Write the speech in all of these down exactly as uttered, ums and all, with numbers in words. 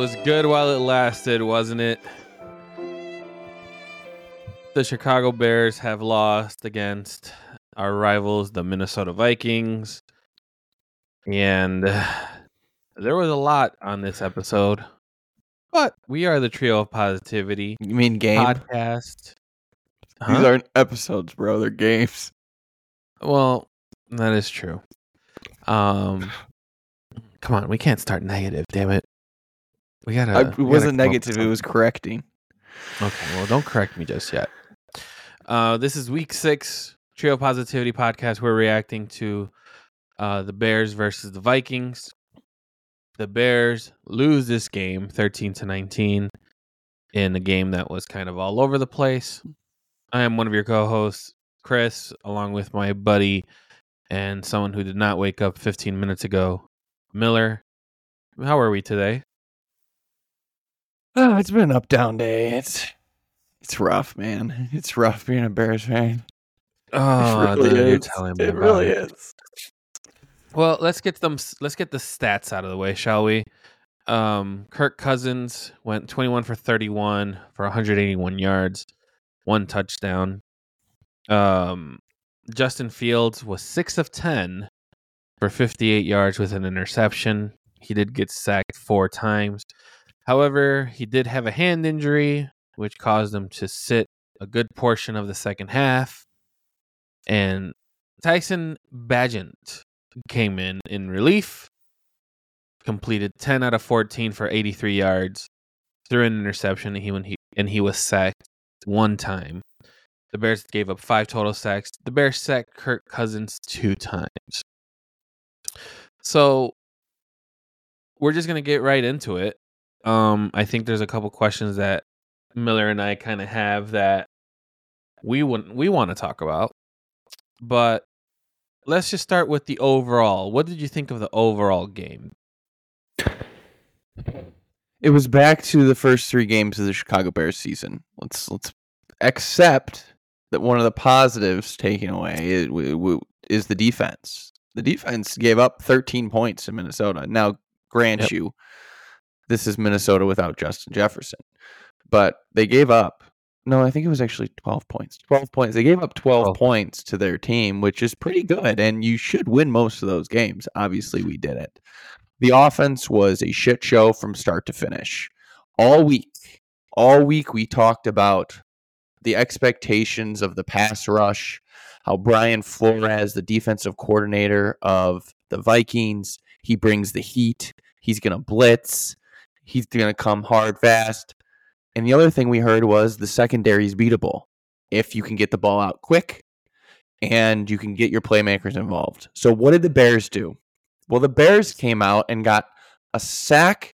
was good while it lasted, wasn't it? The Chicago Bears have lost against our rivals, the Minnesota Vikings. And there was a lot on this episode. But we are the Trio of Positivity. You mean game? Podcast. Huh? These aren't episodes, bro. They're games. Well, that is true. Um, come on, we can't start negative, damn it. We gotta. I, it we wasn't gotta negative, it was correcting. Okay, well, don't correct me just yet. Uh, this is week six, Trio of Positivity Podcast. We're reacting to uh, the Bears versus the Vikings. The Bears lose this game thirteen to nineteen in a game that was kind of all over the place. I am one of your co-hosts, Chris, along with my buddy and someone who did not wake up fifteen minutes ago, Miller. How are we today? Oh, it's been an up-down day. It's it's rough, man. It's rough being a Bears fan. Oh, really dude, you're telling me it about really it. is. Well, let's get them. Let's get the stats out of the way, shall we? Um, Kirk Cousins went twenty-one for thirty-one for one hundred eighty-one yards, one touchdown. Um, Justin Fields was six of ten for fifty-eight yards with an interception. He did get sacked four times. However, he did have a hand injury, which caused him to sit a good portion of the second half. And Tyson Bagent came in in relief, completed ten out of fourteen for eighty-three yards, threw an interception, and he, when he, and he was sacked one time. The Bears gave up five total sacks. The Bears sacked Kirk Cousins two times. So we're just going to get right into it. Um, I think there's a couple questions that Miller and I kind of have that we wouldn't, we want to talk about, but let's just start with the overall. What did you think of the overall game? It was back to the first three games of the Chicago Bears season. Let's let's accept that one of the positives taken away is the defense. The defense gave up thirteen points to Minnesota. Now, grant yep. you, this is Minnesota without Justin Jefferson, but they gave up. No, I think it was actually twelve points. twelve points. They gave up twelve points to their team, which is pretty good, and you should win most of those games. Obviously, we did it. The offense was a shit show from start to finish. All week, all week we talked about the expectations of the pass rush, how Brian Flores, the defensive coordinator of the Vikings, he brings the heat. He's going to blitz. He's going to come hard, fast. And the other thing we heard was the secondary is beatable if you can get the ball out quick and you can get your playmakers involved. So what did the Bears do? Well, the Bears came out and got a sack,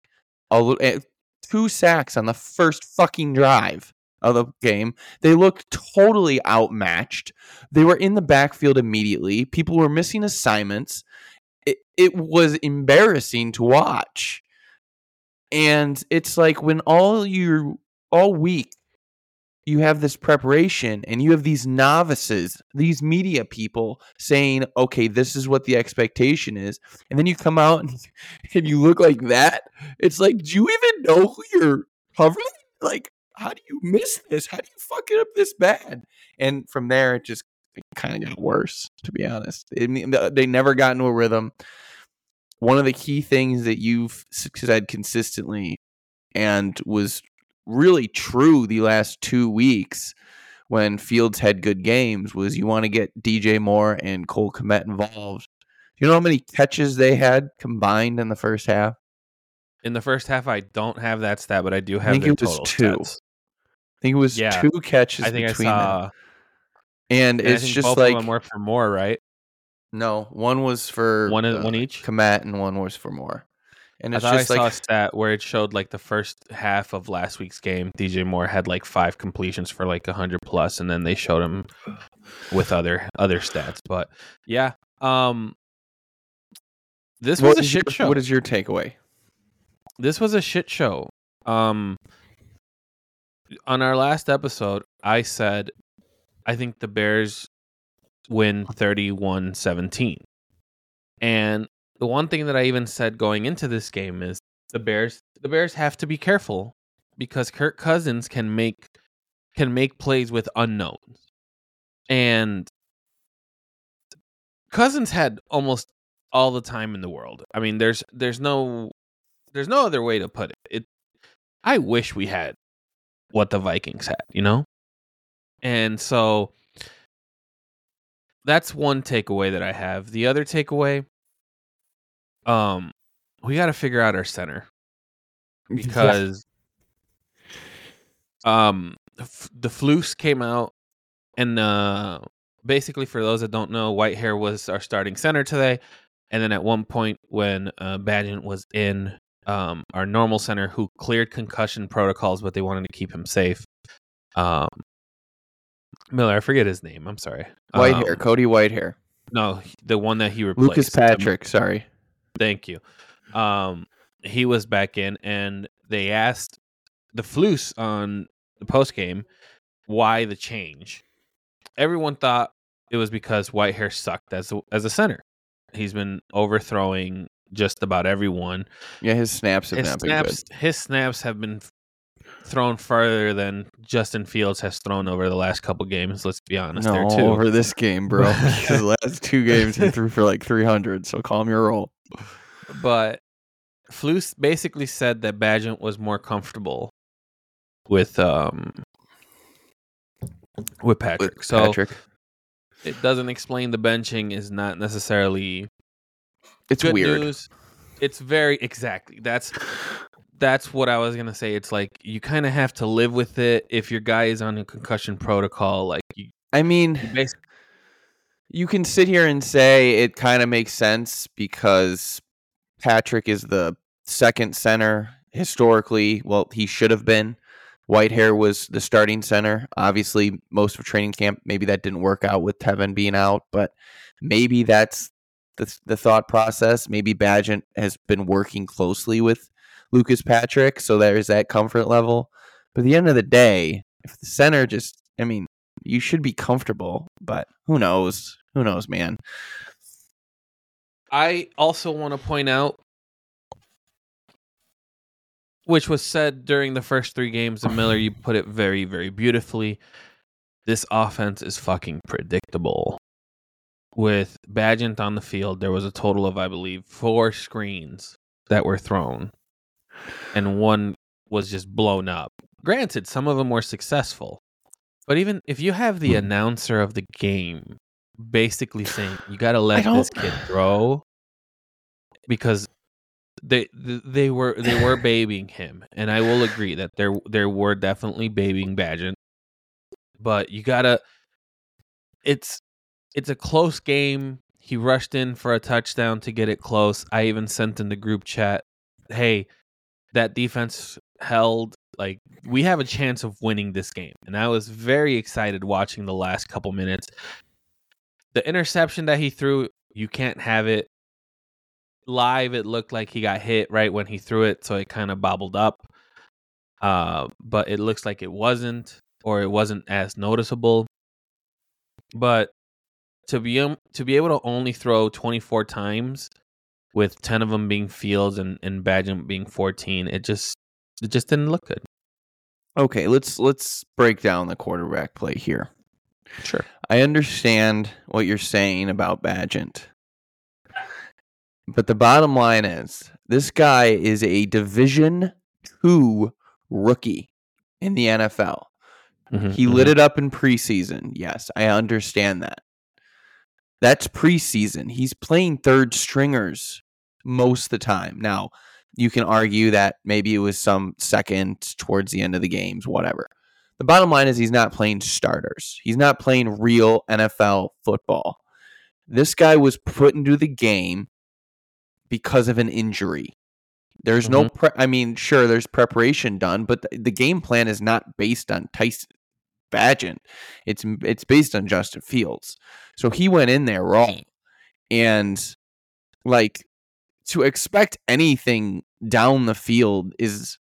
a, two sacks on the first fucking drive of the game. They looked totally outmatched. They were in the backfield immediately. People were missing assignments. It, it was embarrassing to watch. And it's like when all your all week you have this preparation and you have these novices, these media people saying, okay, this is what the expectation is. And then you come out and, and you look like that. It's like, do you even know who you're covering? Like, how do you miss this? How do you fuck it up this bad? And from there, it just kind of got worse, to be honest. It, they never got into a rhythm. One of the key things that you've said consistently and was really true the last two weeks when Fields had good games was you want to get D J Moore and Cole Kmet involved. Do you know how many catches they had combined in the first half? In the first half, I don't have that stat, but I do have I think their it was total two. Stats. I think it was yeah. two catches I think between I saw, them. And, and it's I think just both like of them were for Moore, right? No, one was for one, uh, one each. Kmet and one was for Moore. And it's I thought just I like, saw a stat where it showed like the first half of last week's game, D J Moore had like five completions for like a hundred plus, and then they showed him with other other stats. But yeah, um, this was what a shit your, show. What is your takeaway? This was a shit show. Um, on our last episode, I said I think the Bears win thirty-one seventeen. And the one thing that I even said going into this game is the Bears, the Bears have to be careful because Kirk Cousins can make can make plays with unknowns. And Cousins had almost all the time in the world. I mean, there's there's no there's no other way to put it. It I wish we had what the Vikings had, you know? And so that's one takeaway that I have. The other takeaway, um, we got to figure out our center because um, f- the Floos came out and uh, basically, for those that don't know, Whitehair was our starting center today. And then at one point when uh, Bagent was in um, our normal center who cleared concussion protocols, but they wanted to keep him safe. Um, Miller, I forget his name. I'm sorry. Whitehair, um, Cody Whitehair. No, the one that he replaced. Lucas Patrick, um, sorry. Thank you. Um, he was back in, and they asked the Floos on the postgame why the change. Everyone thought it was because Whitehair sucked as a, as a center. He's been overthrowing just about everyone. Yeah, his snaps have his not snaps, been good. His snaps have been thrown farther than Justin Fields has thrown over the last couple games, let's be honest. No, there too. Over this game, bro. His last two games he threw for like three hundred, so calm your roll. But Floos basically said that Bagent was more comfortable with um with Patrick. With Patrick. So it doesn't explain the benching is not necessarily it's good weird. News. It's very exactly. That's That's what I was going to say. It's like you kind of have to live with it if your guy is on a concussion protocol. Like, you, I mean, you, basically... you can sit here and say it kind of makes sense because Patrick is the second center historically. Well, he should have been. Whitehair was the starting center. Obviously, most of training camp, maybe that didn't work out with Tevin being out, but maybe that's the, the thought process. Maybe Bagent has been working closely with Lucas Patrick, so there's that comfort level. But at the end of the day, if the center just, I mean, you should be comfortable, but who knows? Who knows, man? I also want to point out, which was said during the first three games of Miller, you put it very, very beautifully. This offense is fucking predictable. With Bagent on the field, there was a total of, I believe, four screens that were thrown. And one was just blown up. Granted, some of them were successful. But even if you have the announcer of the game basically saying, you got to let this kid throw, because they they were they were babying him. And I will agree that there, there were definitely babying Bagent. But you got to... It's it's a close game. He rushed in for a touchdown to get it close. I even sent in the group chat, hey, that defense held, like, we have a chance of winning this game. And I was very excited watching the last couple minutes. The interception that he threw, you can't have it. Live, it looked like he got hit right when he threw it, so it kind of bobbled up. Uh, but it looks like it wasn't, or it wasn't as noticeable. But to be, um, to be able to only throw twenty-four times, with ten of them being Fields and, and Bagent being fourteen, it just it just didn't look good. Okay, let's let's break down the quarterback play here. Sure. I understand what you're saying about Bagent. But the bottom line is, this guy is a Division two rookie in the N F L. Mm-hmm, he mm-hmm. lit it up in preseason. Yes, I understand that. That's preseason. He's playing third stringers most of the time. Now, you can argue that maybe it was some second towards the end of the games, whatever. The bottom line is he's not playing starters. He's not playing real N F L football. This guy was put into the game because of an injury. There's mm-hmm. no, pre- I mean, sure, there's preparation done, but the, the game plan is not based on Tyson Bagent. It's, it's based on Justin Fields. So he went in there wrong. And, like, to expect anything down the field is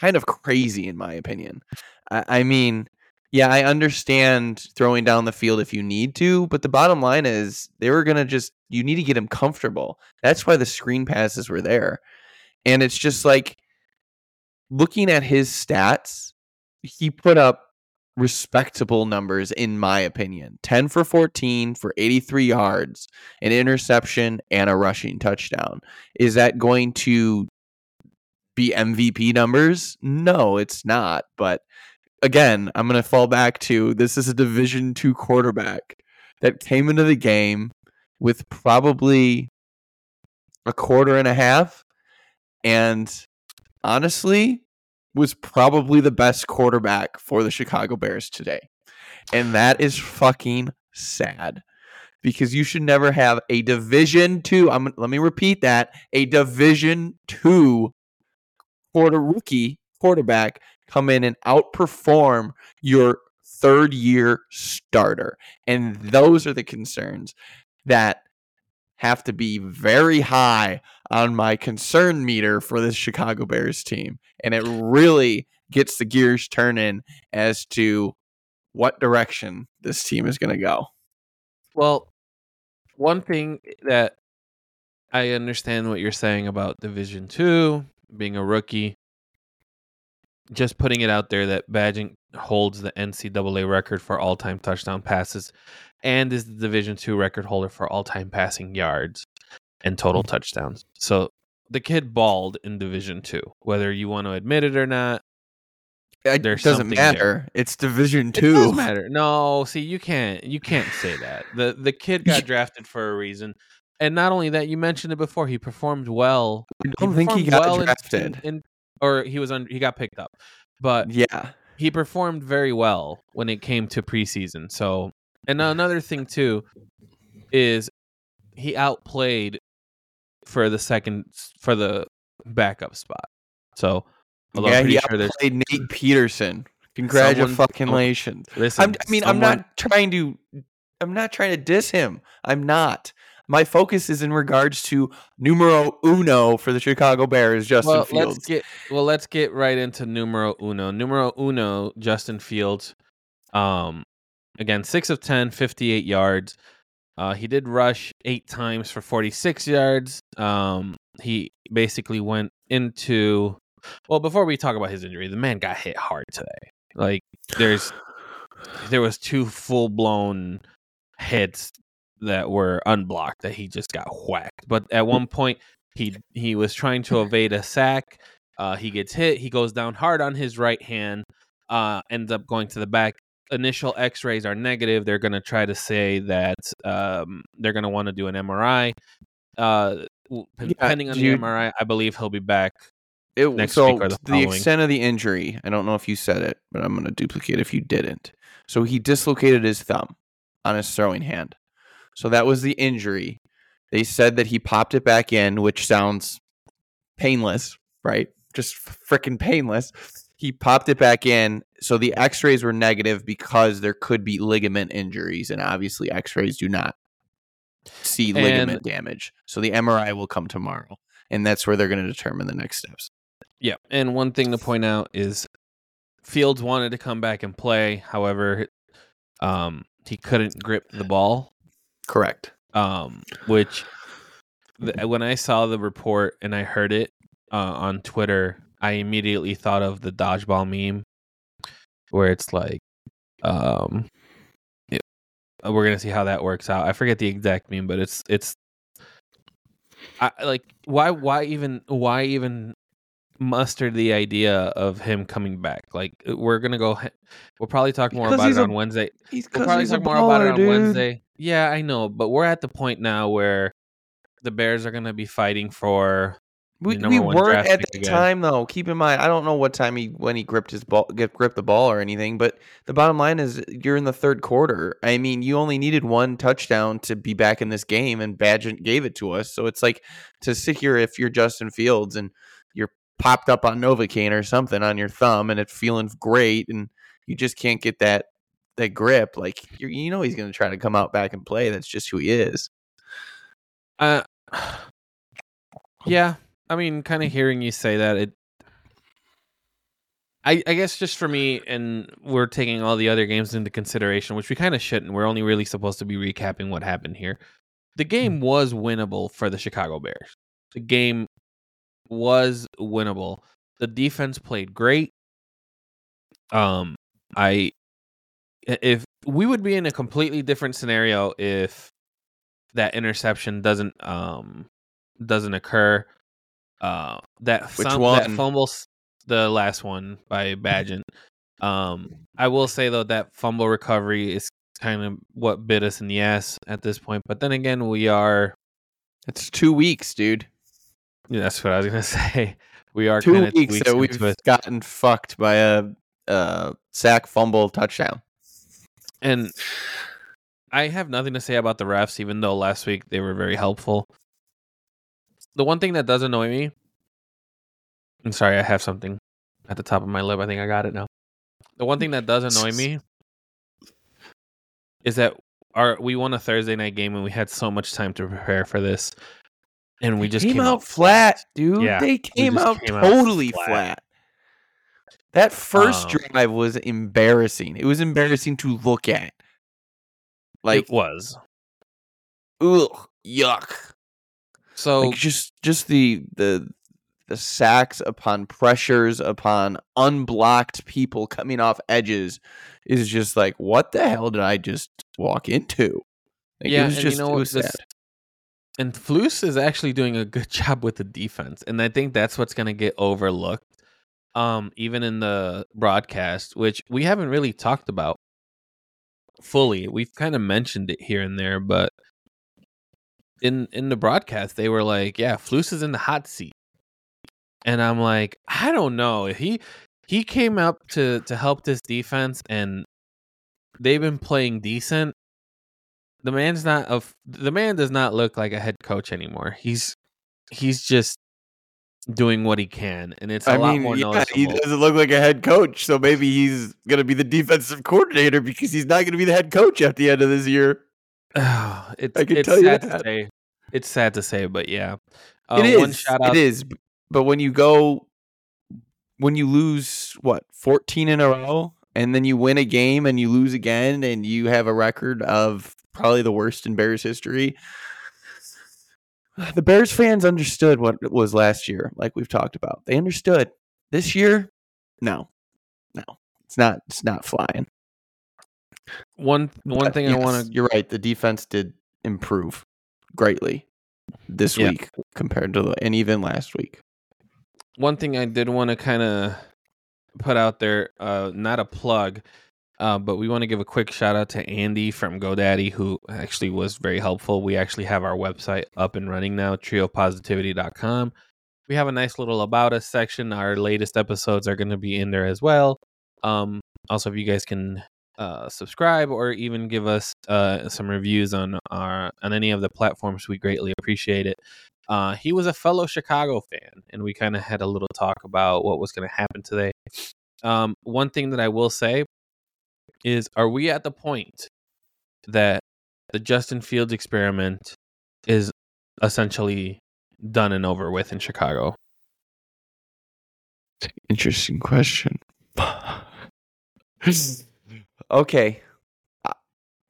kind of crazy, in my opinion. I, I mean, yeah, I understand throwing down the field if you need to, but the bottom line is they were going to just, you need to get him comfortable. That's why the screen passes were there. And it's just like, looking at his stats, he put up respectable numbers, in my opinion. ten for fourteen for eighty-three yards, an interception, and a rushing touchdown. Is that going to be M V P numbers? No, it's not. But again, I'm going to fall back to, this is a Division two quarterback that came into the game with probably a quarter and a half, and honestly was probably the best quarterback for the Chicago Bears today. And that is fucking sad, because you should never have a Division two, I'm, let me repeat that, a Division two quarter rookie quarterback come in and outperform your third-year starter. And those are the concerns that have to be very high on my concern meter for this Chicago Bears team. And it really gets the gears turning as to what direction this team is going to go. Well, one thing that I understand what you're saying about Division two, being a rookie, just putting it out there that Bagent holds the N C double A record for all-time touchdown passes and is the Division two record holder for all-time passing yards and total touchdowns. So the kid balled in Division two, whether you want to admit it or not. It doesn't matter. There. It's Division two. It doesn't matter. No, see, you can't you can't say that. The the kid got drafted for a reason. And not only that, you mentioned it before, he performed well. I don't he think he got well drafted. In, in, or he was under, he got picked up. But yeah, he performed very well when it came to preseason. So, and another thing too is he outplayed for the second for the backup spot. So, although yeah, he sure outplayed Nate Peterson. Congratulations! Someone, listen, I'm, I mean, someone, I'm not trying to, I'm not trying to diss him. I'm not. My focus is in regards to numero uno for the Chicago Bears, Justin well, Fields. Let's get, well, let's get right into numero uno. Numero uno, Justin Fields. Um, again, six of ten, fifty-eight yards. Uh, he did rush eight times for forty-six yards. Um, he basically went into... Well, before we talk about his injury, the man got hit hard today. Like, there's, there was two full-blown hits that were unblocked that he just got whacked. But at one point he he was trying to evade a sack. Uh, he gets hit. He goes down hard on his right hand. Uh, ends up going to the back. Initial X-rays are negative. They're going to try to say that um, they're going to want to do an M R I. Uh, depending yeah, on you, the M R I, I believe he'll be back it, next so week or the following. The extent of the injury, I don't know if you said it, but I'm going to duplicate if you didn't. So he dislocated his thumb on his throwing hand. So that was the injury. They said that he popped it back in, which sounds painless, right? Just freaking painless. He popped it back in. So the X-rays were negative because there could be ligament injuries. And obviously X-rays do not see ligament and, damage. So the M R I will come tomorrow. And that's where they're going to determine the next steps. Yeah. And one thing to point out is Fields wanted to come back and play. However, um, he couldn't grip the ball. Correct. Um, which th- when I saw the report and I heard it uh, on Twitter, I immediately thought of the dodgeball meme where it's like, um, it, we're going to see how that works out. I forget the exact meme, but it's, it's I, like, why, why even, why even muster the idea of him coming back? Like, we're going to go, we'll probably talk more about it on a, Wednesday. We'll probably talk more baller, about it on dude. Wednesday. Yeah, I know, but we're at the point now where the Bears are going to be fighting for. We, we weren't at that again. Time, though. Keep in mind, I don't know what time he when he gripped his ball, gripped the ball or anything. But the bottom line is, you're in the third quarter. I mean, you only needed one touchdown to be back in this game, and Bagent gave it to us. So it's like, to sit here if you're Justin Fields and you're popped up on Novocaine or something on your thumb, and it's feeling great, and you just can't get that. That grip, like you're, you know, he's going to try to come out back and play. That's just who he is. Uh, yeah. I mean, kind of hearing you say that, it. I I guess just for me, and we're taking all the other games into consideration, which we kind of shouldn't. We're only really supposed to be recapping what happened here. The game was winnable for the Chicago Bears. The game was winnable. The defense played great. Um, I if we would be in a completely different scenario if that interception doesn't um doesn't occur. Uh, that Which thumb, one? that fumble, the last one by Bagent. Um, I will say though that fumble recovery is kind of what bit us in the ass at this point. But then again, we are. It's two weeks, dude. Yeah, that's what I was gonna say. We are two weeks, weeks that we've it. gotten fucked by a, a sack, fumble, touchdown. And I have nothing to say about the refs, even though last week they were very helpful. The one thing that does annoy me. I'm sorry, I have something at the top of my lip. I think I got it now. The one thing that does annoy me is that our we won a Thursday night game and we had so much time to prepare for this. And we just came, came out, out flat, dude. Yeah, they came out came totally out flat. flat. That first um, drive was embarrassing. It was embarrassing to look at. Like it was. Ugh, yuck. So like just just the the the sacks upon pressures upon unblocked people coming off edges is just like, what the hell did I just walk into? Like, yeah, it was and just you know, it was this, and Flus is actually doing a good job with the defense, and I think that's what's going to get overlooked, um, even in the broadcast, which we haven't really talked about fully. We've kind of mentioned it here and there, but in in the broadcast, they were like, "Yeah, Flus is in the hot seat," and I'm like, I don't know. He he came up to to help this defense, and they've been playing decent. The man's not a, the man does not look like a head coach anymore. He's he's just doing what he can, and it's a I lot mean, more yeah, noticeable. He doesn't look like a head coach, so maybe he's going to be the defensive coordinator because he's not going to be the head coach at the end of this year. Oh, it's I can it's tell sad you that. to say. It's sad to say, but yeah, uh, it is. One shout out. It is. But when you go, when you lose what fourteen in a row, and then you win a game and you lose again, and you have a record of probably the worst in Bears history. The Bears fans understood what it was last year, like we've talked about. They understood. This year, no, no, it's not. It's not flying. One one but thing yes, I want to. You're right. The defense did improve greatly this yeah. week compared to and even last week. One thing I did want to kind of put out there, uh, not a plug, uh, but we want to give a quick shout out to Andy from GoDaddy, who actually was very helpful. We actually have our website up and running now, trio positivity dot com. We have a nice little about us section. Our latest episodes are going to be in there as well. Um, also, if you guys can uh, subscribe or even give us uh, some reviews on our on any of the platforms, we greatly appreciate it. Uh, he was a fellow Chicago fan, and we kind of had a little talk about what was going to happen today. Um, one thing that I will say is, are we at the point that the Justin Fields experiment is essentially done and over with in Chicago? Interesting question. Okay. I,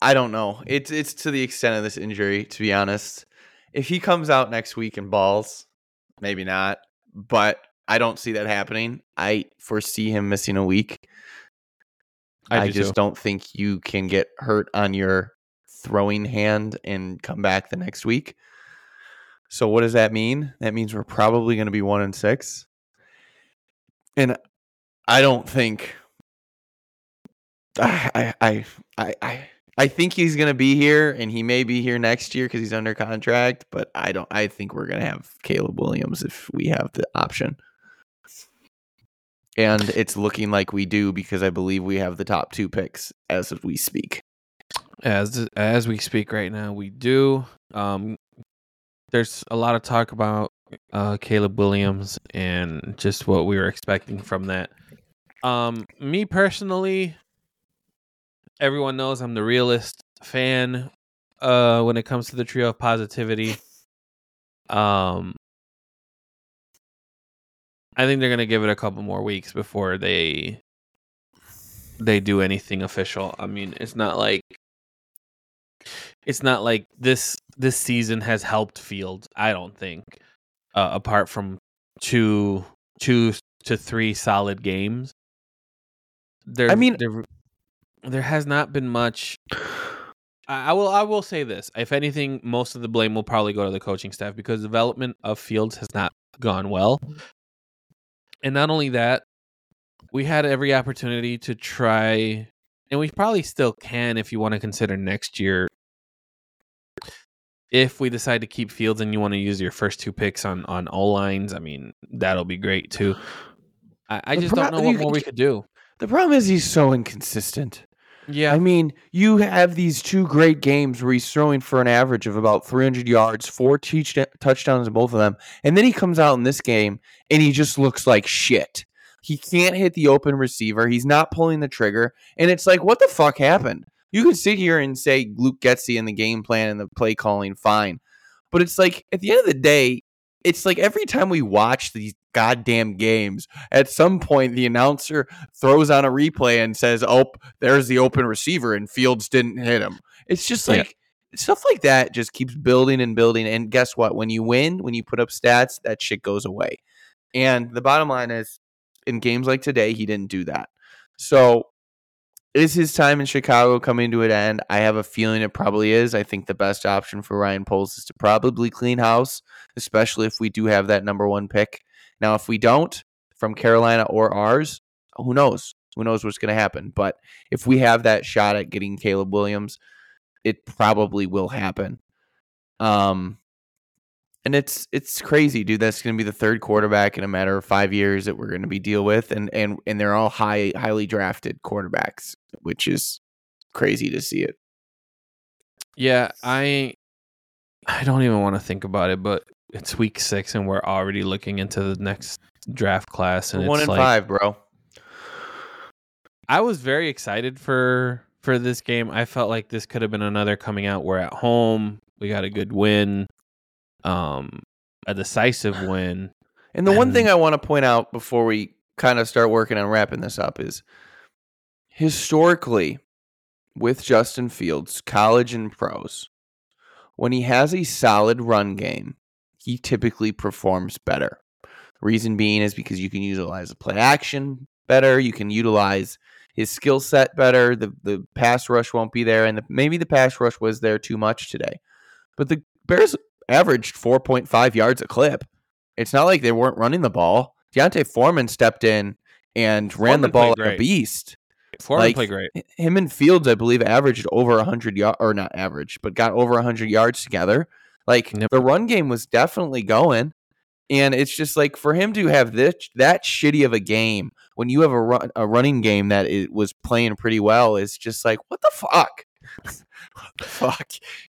I don't know. It's, it's to the extent of this injury, to be honest. If he comes out next week and balls, maybe not, but I don't see that happening. I foresee him missing a week. I, I do just too. don't think you can get hurt on your throwing hand and come back the next week. So what does that mean? That means we're probably going to be one and six. And I don't think I I I I I think he's going to be here, and he may be here next year because he's under contract, but I don't. I think we're going to have Caleb Williams if we have the option. And it's looking like we do because I believe we have the top two picks as we speak. As as we speak right now, we do. Um, there's a lot of talk about uh, Caleb Williams and just what we were expecting from that. Um, me personally... Everyone knows I'm the realest fan uh, when it comes to the Trio of Positivity. Um, I think they're going to give it a couple more weeks before they they do anything official. I mean, it's not like it's not like this this season has helped Fields, I don't think, uh, apart from two two to three solid games. There, I mean, there, there has not been much. I will I will say this. If anything, most of the blame will probably go to the coaching staff because development of Fields has not gone well. And not only that, we had every opportunity to try, and we probably still can if you want to consider next year, if we decide to keep Fields and you want to use your first two picks on, on O-lines, I mean, that'll be great too. I, I just prob- don't know what more we could do. The problem is he's so inconsistent. Yeah, I mean, you have these two great games where he's throwing for an average of about three hundred yards, four t- touchdowns in both of them, and then he comes out in this game, and he just looks like shit. He can't hit the open receiver. He's not pulling the trigger, and it's like, what the fuck happened? You could sit here and say Luke Getsy and the game plan and the play calling, fine, but it's like, at the end of the day, it's like every time we watch these goddamn games, at some point the announcer throws on a replay and says, oh, there's the open receiver and Fields didn't hit him. It's just like yeah. stuff like that just keeps building and building. And guess what? When you win, when you put up stats, that shit goes away. And the bottom line is, in games like today, he didn't do that. So is his time in Chicago coming to an end? I have a feeling it probably is. I think the best option for Ryan Poles is to probably clean house, especially if we do have that number one pick. Now, if we don't, from Carolina or ours, who knows? Who knows what's going to happen? But if we have that shot at getting Caleb Williams, it probably will happen. Um, and it's it's crazy, dude. That's going to be the third quarterback in a matter of five years that we're going to be deal with, and and and they're all high, highly drafted quarterbacks, which is crazy to see it. Yeah, I I don't even want to think about it, but it's week six, and we're already looking into the next draft class. And one it's and like, five, bro. I was very excited for for this game. I felt like this could have been another coming out. We're at home. We got a good win, um, a decisive win. And the and, one thing I want to point out before we kind of start working on wrapping this up is historically with Justin Fields, college and pros, when he has a solid run game, he typically performs better. Reason being is because you can utilize the play action better. You can utilize his skill set better. The the pass rush won't be there. And the, maybe the pass rush was there too much today. But the Bears averaged four point five yards a clip. It's not like they weren't running the ball. D'Onta Foreman stepped in and ran Foreman the ball like a beast. Foreman like, played great. Him and Fields, I believe, averaged over one hundred yards, or not average, but got over one hundred yards together. Like, the run game was definitely going, and it's just like for him to have this that shitty of a game when you have a run, a running game that it was playing pretty well is just like, what the fuck? What the fuck?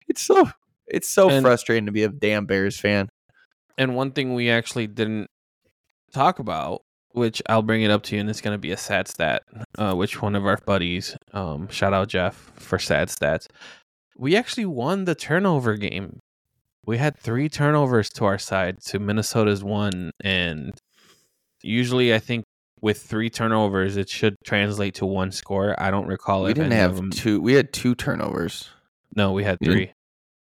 It's so it's so and, frustrating to be a damn Bears fan. And one thing we actually didn't talk about, which I'll bring it up to you, and it's going to be a sad stat, uh, which one of our buddies, um, shout out Jeff for sad stats. We actually won the turnover game. We had three turnovers to our side to Minnesota's one, and usually I think with three turnovers it should translate to one score. I don't recall we if didn't any have of them. two. We had two turnovers. No, we had three. Yeah.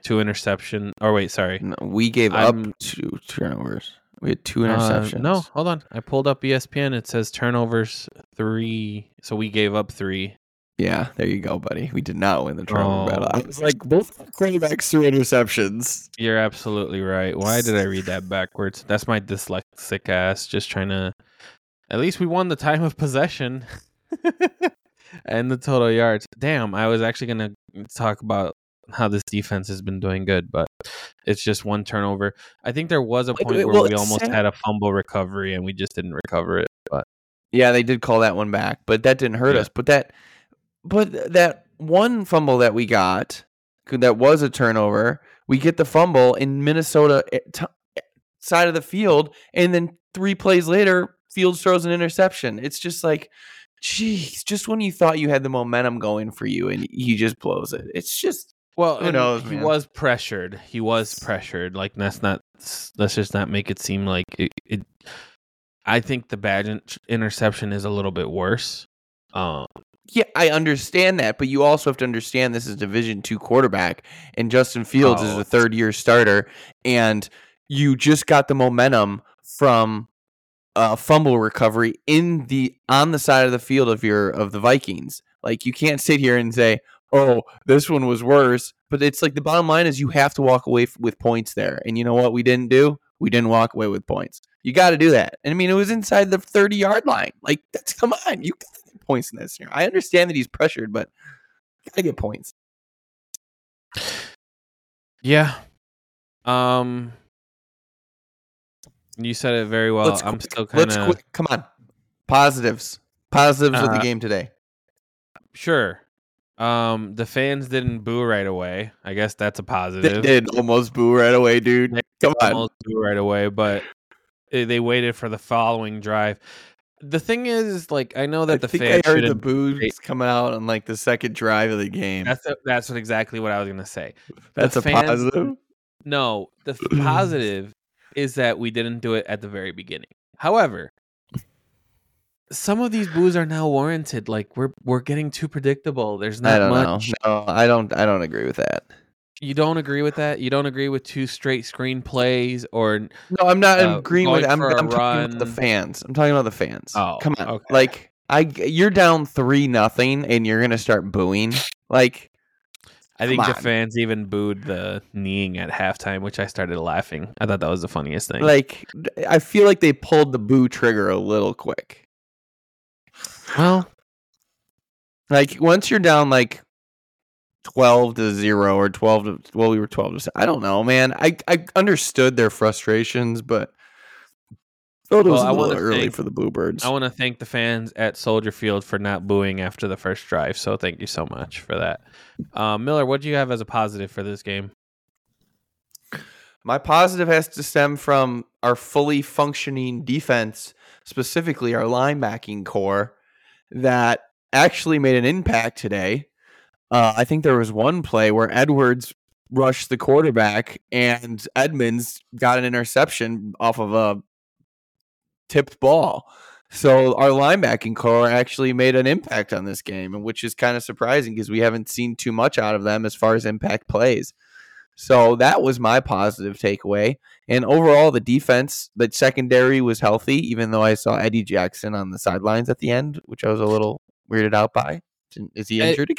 Two interception. Or wait, sorry. No, we gave I'm, up two turnovers. We had two interceptions. Uh, no, hold on. I pulled up E S P N. It says turnovers three. So we gave up three. Yeah, there you go, buddy. We did not win the turnover oh, battle. I was like, both quarterbacks threw interceptions. You're absolutely right. Why did I read that backwards? That's my dyslexic ass just trying to... At least we won the time of possession and the total yards. Damn, I was actually going to talk about how this defense has been doing good, but it's just one turnover. I think there was a point wait, wait, where well, we almost sad. had a fumble recovery and we just didn't recover it. But yeah, they did call that one back, but that didn't hurt yeah. us. But that... But that one fumble that we got, that was a turnover, we get the fumble in Minnesota t- side of the field, and then three plays later, Fields throws an interception. It's just like, geez, just when you thought you had the momentum going for you, and he just blows it. It's just, well, who knows, he man. was pressured. He was pressured. Like, that's not, let's just not make it seem like it. it I think the Bagent interception is a little bit worse. Um, Yeah, I understand that, but you also have to understand this is Division Two quarterback, and Justin Fields oh. is a third-year starter, and you just got the momentum from a fumble recovery in the on the side of the field of your of the Vikings. Like, you can't sit here and say, oh, this one was worse. But it's like, the bottom line is you have to walk away f- with points there. And you know what we didn't do? We didn't walk away with points. You got to do that. And I mean, it was inside the thirty-yard line. Like, that's, come on. You got to get points in this year. I understand that he's pressured, but you got to get points. Yeah. Um, you said it very well. Let's I'm quick, still kind of... Come on. Positives. Positives uh, of the game today. Sure. Um, the fans didn't boo right away. I guess that's a positive. They did almost boo right away, dude. They Come almost on. Almost boo right away, but they waited for the following drive. The thing is, like, I know that I the think fans I heard the boos coming out on like the second drive of the game. That's a, that's what, exactly what I was gonna say. That's the a fans, positive. No, the positive is that we didn't do it at the very beginning. However, some of these boos are now warranted. Like, we're we're getting too predictable. There's not I don't much. Know. No, I don't. I don't agree with that. You don't agree with that. You don't agree with two straight screenplays, or no? I'm not uh, agreeing with. I'm, I'm talking about the fans. I'm talking about the fans. Oh, come on. Okay. Like, I, you're down three nothing, and you're gonna start booing. Like, I think on. the fans even booed the kneeing at halftime, which I started laughing. I thought that was the funniest thing. Like, I feel like they pulled the boo trigger a little quick. Well, like, once you're down like twelve to zero or twelve to, well, we were twelve to, I don't know, man. I, I understood their frustrations, but it was well, a little early thank, for the Bluebirds. I want to thank the fans at Soldier Field for not booing after the first drive. So thank you so much for that. Uh, Miller, what do you have as a positive for this game? My positive has to stem from our fully functioning defense, specifically our linebacking core, that actually made an impact today. Uh, I think there was one play where Edwards rushed the quarterback and Edmonds got an interception off of a tipped ball. So our linebacking core actually made an impact on this game, which is kind of surprising because we haven't seen too much out of them as far as impact plays. So that was my positive takeaway. And overall, the defense, the secondary was healthy, even though I saw Eddie Jackson on the sidelines at the end, which I was a little weirded out by. Is he injured Ed,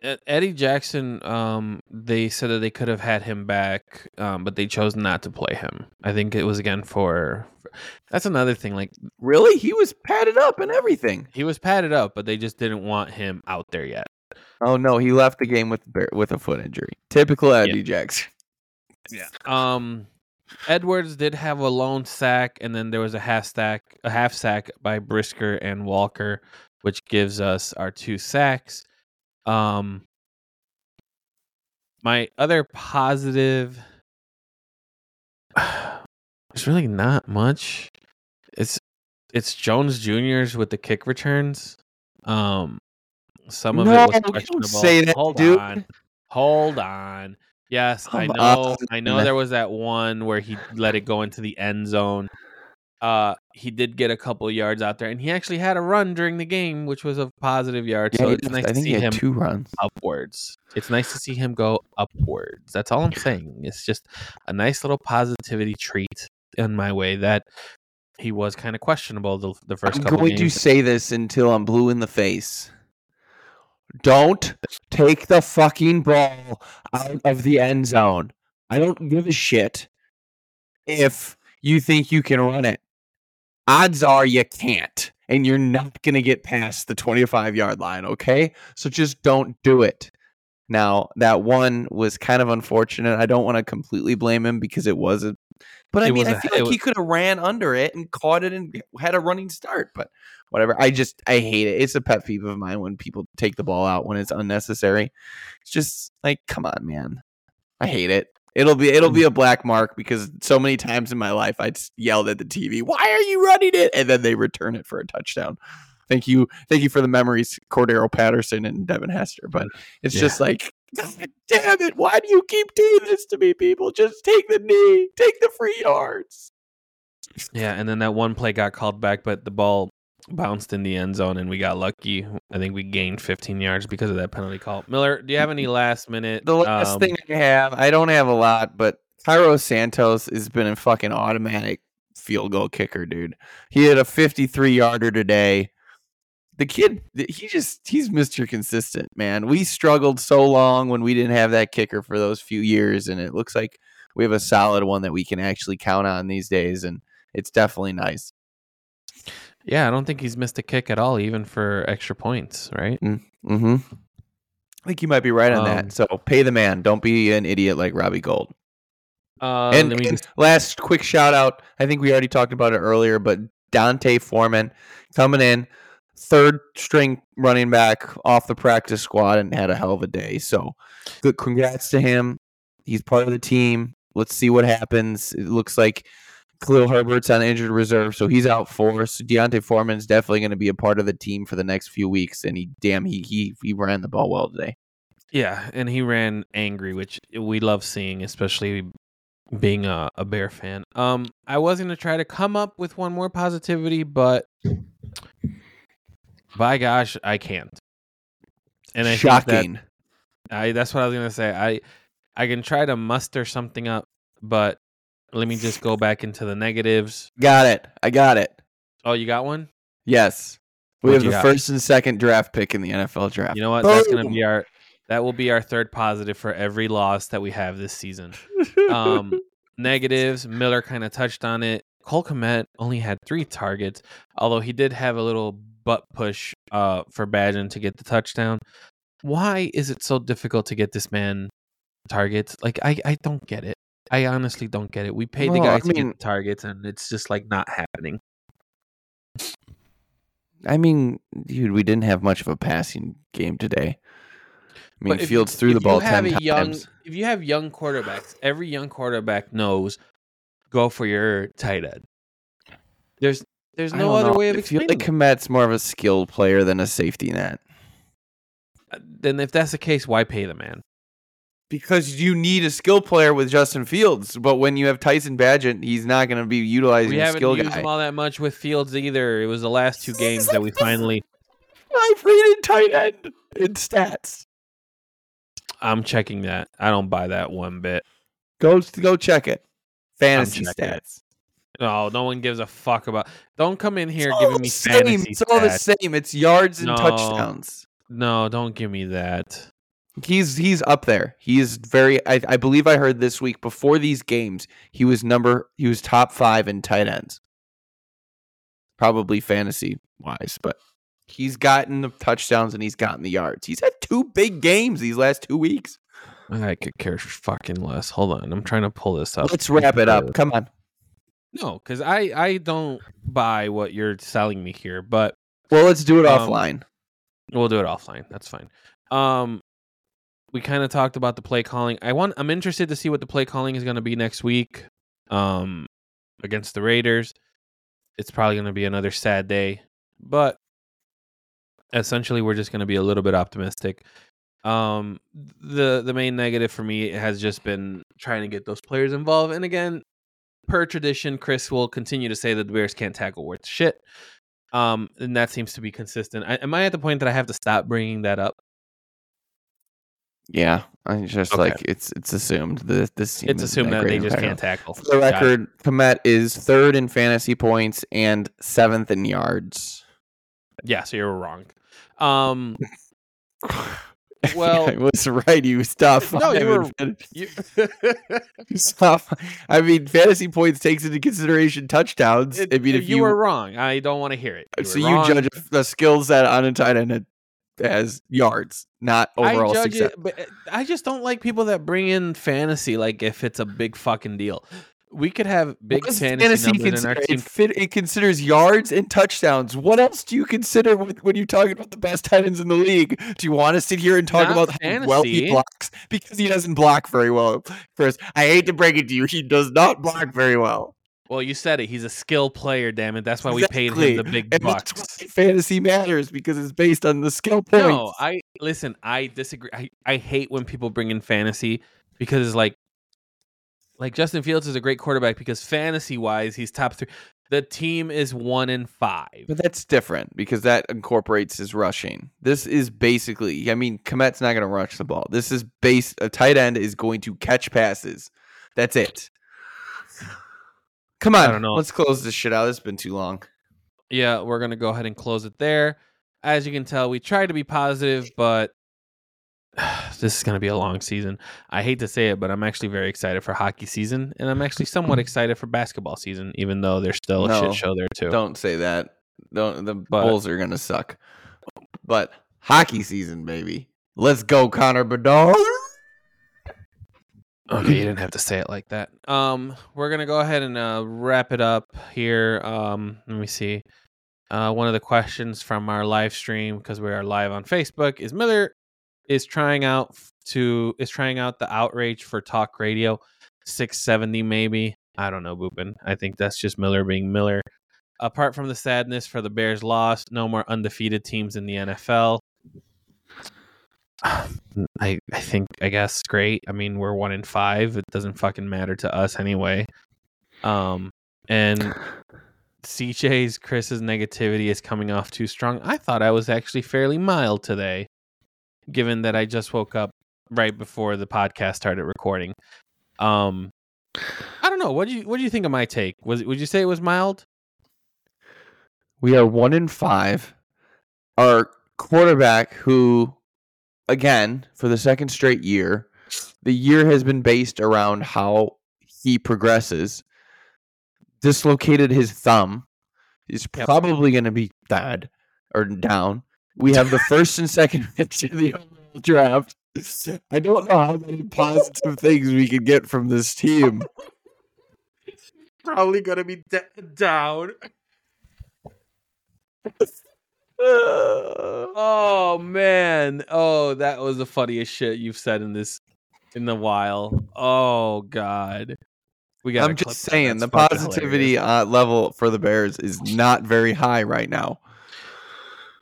again? Eddie Jackson, um, they said that they could have had him back, um, but they chose not to play him. I think it was, again, for... for that's another thing. Like, really? He was padded up and everything. He was padded up, but they just didn't want him out there yet. Oh, no, he left the game with with a foot injury. Typical Eddie yeah. Jackson. Yeah. Um, Edwards did have a lone sack, and then there was a half sack, a half sack by Brisker and Walker, which gives us our two sacks. Um, my other positive, there's really not much. It's it's Jones Junior's with the kick returns. Um. Some of no, it was questionable. Don't say that, Hold dude. on. Hold on. Yes, Come I know. On. I know there was that one where he let it go into the end zone. Uh, he did get a couple yards out there, and he actually had a run during the game, which was a positive yard. Yeah, so it's nice I to think see he had him two runs. upwards. It's nice to see him go upwards. That's all I'm saying. It's just a nice little positivity treat in my way that he was kind of questionable the, the first I'm couple games. I'm going to say this until I'm blue in the face. Don't take the fucking ball out of the end zone. I don't give a shit if you think you can run it. Odds are you can't, and you're not going to get past the twenty-five-yard line, okay? So just don't do it. Now, that one was kind of unfortunate. I don't want to completely blame him because it wasn't. But I mean, I feel like he could have ran under it and caught it and had a running start. But whatever. I just, I hate it. It's a pet peeve of mine when people take the ball out when it's unnecessary. It's just like, come on, man. I hate it. It'll be, it'll be a black mark because so many times in my life I yelled at the T V, "Why are you running it?" And then they return it for a touchdown. Thank you. Thank you for the memories, Cordarrelle Patterson and Devin Hester. But it's yeah. just like, God damn it. Why do you keep doing this to me, people? Just take the knee. Take the free yards. Yeah, and then that one play got called back, but the ball bounced in the end zone, and we got lucky. I think we gained fifteen yards because of that penalty call. Miller, do you have any last minute? The last um, thing I have, I don't have a lot, but Cairo Santos has been a fucking automatic field goal kicker, dude. He had a fifty-three yarder today. The kid, he just, he's Mister Consistent, man. We struggled so long when we didn't have that kicker for those few years, and it looks like we have a solid one that we can actually count on these days, and it's definitely nice. Yeah, I don't think he's missed a kick at all, even for extra points, right? Mm-hmm. I think you might be right on um, that. So pay the man. Don't be an idiot like Robbie Gould. Uh, and and just... last quick shout out. I think we already talked about it earlier, but D'Onta Foreman coming in, third string running back off the practice squad, and had a hell of a day. So good. Congrats to him. He's part of the team. Let's see what happens. It looks like Khalil Herbert's on injured reserve, so he's out for us. So D'Onta Foreman's definitely going to be a part of the team for the next few weeks, and he damn he he he ran the ball well today. Yeah, and he ran angry, which we love seeing, especially being a, a Bear fan. Um, I was going to try to come up with one more positivity, but by gosh, I can't. And I shocking. Think that, I that's what I was going to say. I I can try to muster something up, but. Let me just go back into the negatives. Got it. I got it. Oh, you got one? Yes. We What'd have the first and second draft pick in the N F L draft. You know what? Boom. That's going to be our that will be our third positive for every loss that we have this season. Um, negatives, Miller kind of touched on it. Cole Kmet only had three targets, although he did have a little butt push uh, for Bagent to get the touchdown. Why is it so difficult to get this man targets? Like I, I don't get it. I honestly don't get it. We paid well, the guys I mean, to get the targets, and it's just like not happening. I mean, dude, we didn't have much of a passing game today. I mean, if, Fields threw the ball ten times. Young, if you have young quarterbacks, every young quarterback knows go for your tight end. There's there's no other know. way of explaining it. I feel like Kmet's more of a skilled player than a safety net. Then if that's the case, why pay the man? Because you need a skill player with Justin Fields, but when you have Tyson Bagent, he's not going to be utilizing a skill guy. We haven't used him all that much with Fields either. It was the last two games that we finally... I've rated tight end in stats. I'm checking that. I don't buy that one bit. Go go check it. Fantasy stats. No, no one gives a fuck about... Don't come in here giving me fantasy stats. It's all the same. It's yards and touchdowns. No, don't give me that. He's he's up there. He is very. I, I believe I heard this week before these games he was number he was top five in tight ends, probably fantasy wise. But he's gotten the touchdowns and he's gotten the yards. He's had two big games these last two weeks. I could care fucking less. Hold on, I'm trying to pull this up. Let's wrap it up. Come on. No, because I I don't buy what you're selling me here. But well, let's do it um, offline. We'll do it offline. That's fine. Um. We kind of talked about the play calling. I want. I'm interested to see what the play calling is going to be next week, um, against the Raiders. It's probably going to be another sad day, but essentially we're just going to be a little bit optimistic. Um, the the main negative for me has just been trying to get those players involved. And again, per tradition, Chris will continue to say that the Bears can't tackle worth shit, um, and that seems to be consistent. I, am I at the point that I have to stop bringing that up? Yeah, I'm just okay. like it's it's assumed that this team it's assumed that, that they just tackle. Can't tackle. For the Got record, Kmet is third in fantasy points and seventh in yards. Yeah, so you're wrong. Um, well, I was right. You stuff. No, you were. You... stuff. I mean, fantasy points takes into consideration touchdowns. It, I mean, if you, you were wrong, I don't want to hear it. You so you wrong. Judge the skill set on a tight end. As yards, not overall I judge success. It, but I just don't like people that bring in fantasy. Like if it's a big fucking deal, we could have big fantasy, fantasy numbers in our team. It, fit, it considers yards and touchdowns. What else do you consider when you're talking about the best tight ends in the league? Do you want to sit here and talk not about fantasy. How well he blocks? Because he doesn't block very well, Chris. I hate to break it to you, he does not block very well. Well, you said it. He's a skill player, damn it. That's why exactly. we paid him the big and bucks. That's why fantasy matters, because it's based on the skill points. No, I listen. I disagree. I, I hate when people bring in fantasy, because it's like, like Justin Fields is a great quarterback because fantasy wise he's top three. The team is one in five. But that's different because that incorporates his rushing. This is basically. I mean, Kmet's not going to rush the ball. This is based. A tight end is going to catch passes. That's it. Come on, I don't know. Let's close this shit out. It's been too long. Yeah, we're going to go ahead and close it there. As you can tell, we tried to be positive, but this is going to be a long season. I hate to say it, but I'm actually very excited for hockey season, and I'm actually somewhat excited for basketball season, even though there's still a no, shit show there, too. Don't say that. Don't, the but, Bulls are going to suck. But hockey season, baby. Let's go, Connor Bedard. Okay, you didn't have to say it like that. Um, we're going to go ahead and uh, wrap it up here. Um, let me see. Uh, one of the questions from our live stream, because we are live on Facebook, is Miller is trying out to is trying out the outrage for Talk Radio six seventy, maybe. I don't know, Boopin. I think that's just Miller being Miller. Apart from the sadness for the Bears' loss, no more undefeated teams in the N F L. I I think I guess great. I mean, we're one in five. It doesn't fucking matter to us anyway. Um, and C J's Chris's negativity is coming off too strong. I thought I was actually fairly mild today, given that I just woke up right before the podcast started recording. Um, I don't know. What do you What do you think of my take? Was would you say it was mild? We are one in five. Our quarterback, who, again, for the second straight year, the year has been based around how he progresses, dislocated his thumb. He's yep. probably going to be dead or down. We have the first and second pick in the overall draft. I don't know how many positive things we could get from this team. Probably going to be de- down. Oh man, oh that was the funniest shit you've said in this in the while. Oh god, we got. I'm just saying the positivity uh, level for the Bears is not very high right now.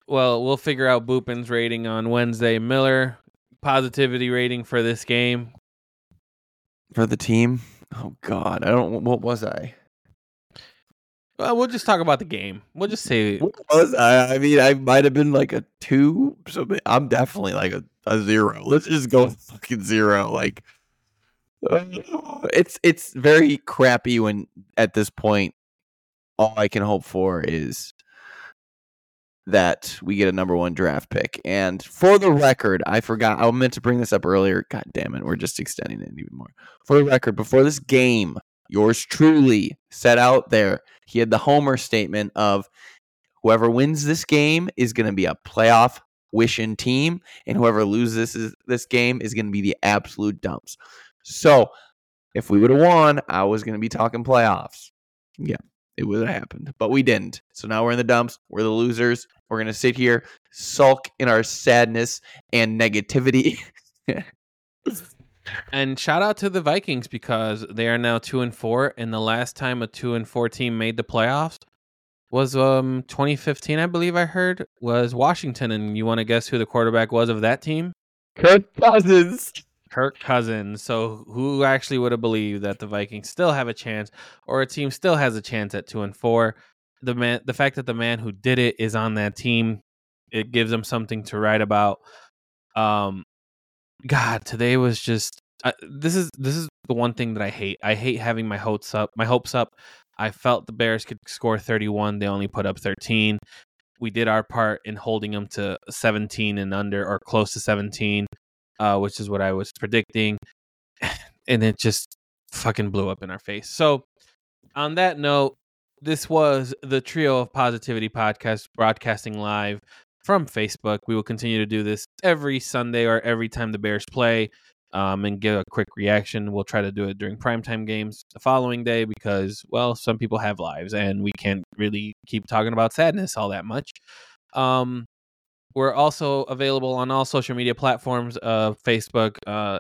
Well, we'll figure out Boopin's rating on Wednesday. Miller, positivity rating for this game for the team. Oh god, I don't. What was I? Well, we'll just talk about the game. We'll just say. What was I? I mean, I might have been like a two. So I'm definitely like a, a zero. Let's just go with fucking zero. Like, it's it's very crappy when at this point, all I can hope for is that we get a number one draft pick. And for the record, I forgot. I meant to bring this up earlier. God damn it, we're just extending it even more. For the record, before this game, yours truly set out there, he had the homer statement of whoever wins this game is going to be a playoff wishing team, and whoever loses this, this game is going to be the absolute dumps. So if we would have won, I was going to be talking playoffs. Yeah, it would have happened, but we didn't. So now we're in the dumps. We're the losers. We're going to sit here, sulk in our sadness and negativity. And shout out to the Vikings, because they are now two and four, and the last time a two and four team made the playoffs was um twenty fifteen, I believe I heard, was Washington. And you want to guess who the quarterback was of that team? Kirk Cousins. Kirk Cousins. So who actually would have believed that the Vikings still have a chance, or a team still has a chance at two and four? The man, the fact that the man who did it is on that team, it gives them something to write about. Um. God, today was just uh, this is this is the one thing that I hate. I hate having my hopes up. My hopes up. I felt the Bears could score thirty-one. They only put up thirteen. We did our part in holding them to seventeen and under, or close to seventeen, uh, which is what I was predicting, and it just fucking blew up in our face. So, on that note, this was the Trio of Positivity podcast, broadcasting live from Facebook. We will continue to do this every Sunday or every time the Bears play, um, and give a quick reaction. We'll try to do it during primetime games the following day because, well, some people have lives and we can't really keep talking about sadness all that much. Um, we're also available on all social media platforms of Facebook, uh,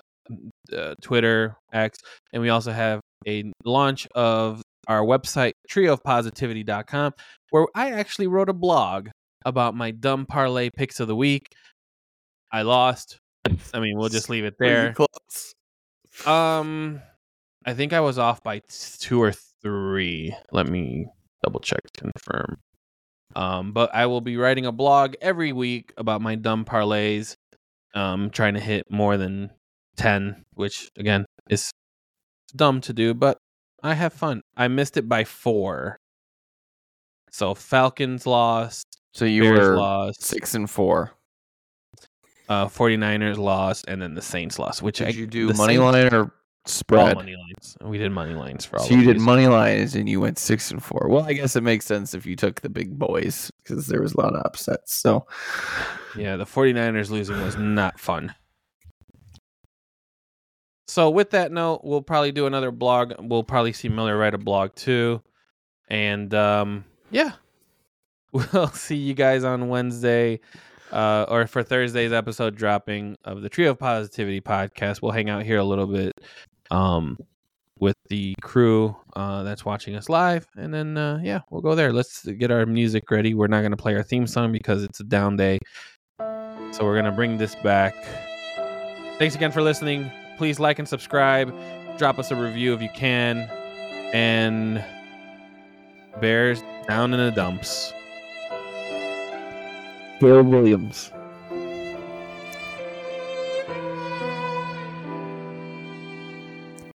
uh, Twitter, X, and we also have a launch of our website, trio of positivity dot com, where I actually wrote a blog about my dumb parlay picks of the week. I lost. I mean, we'll just leave it there. Close. Um, I think I was off by two or three. Let me double check to confirm. Um, but I will be writing a blog every week about my dumb parlays. Um, trying to hit more than ten, which again is dumb to do, but I have fun. I missed it by four. So Falcons lost. So you Bears were lost. six and four. Uh, 49ers lost, and then the Saints lost. Which did I, you do money Saints line or spread? Money lines. We did money lines for all. So you did money lines, and you went six and four. Well, I guess it makes sense if you took the big boys because there was a lot of upsets. So, yeah, the 49ers losing was not fun. So with that note, we'll probably do another blog. We'll probably see Miller write a blog too. And um, yeah, we'll see you guys on Wednesday uh, or for Thursday's episode dropping of the Trio of Positivity podcast. We'll hang out here a little bit um, with the crew uh, that's watching us live. And then, uh, yeah, we'll go there. Let's get our music ready. We're not going to play our theme song because it's a down day. So we're going to bring this back. Thanks again for listening. Please like and subscribe. Drop us a review if you can. And Bears down in the dumps. Caleb Williams.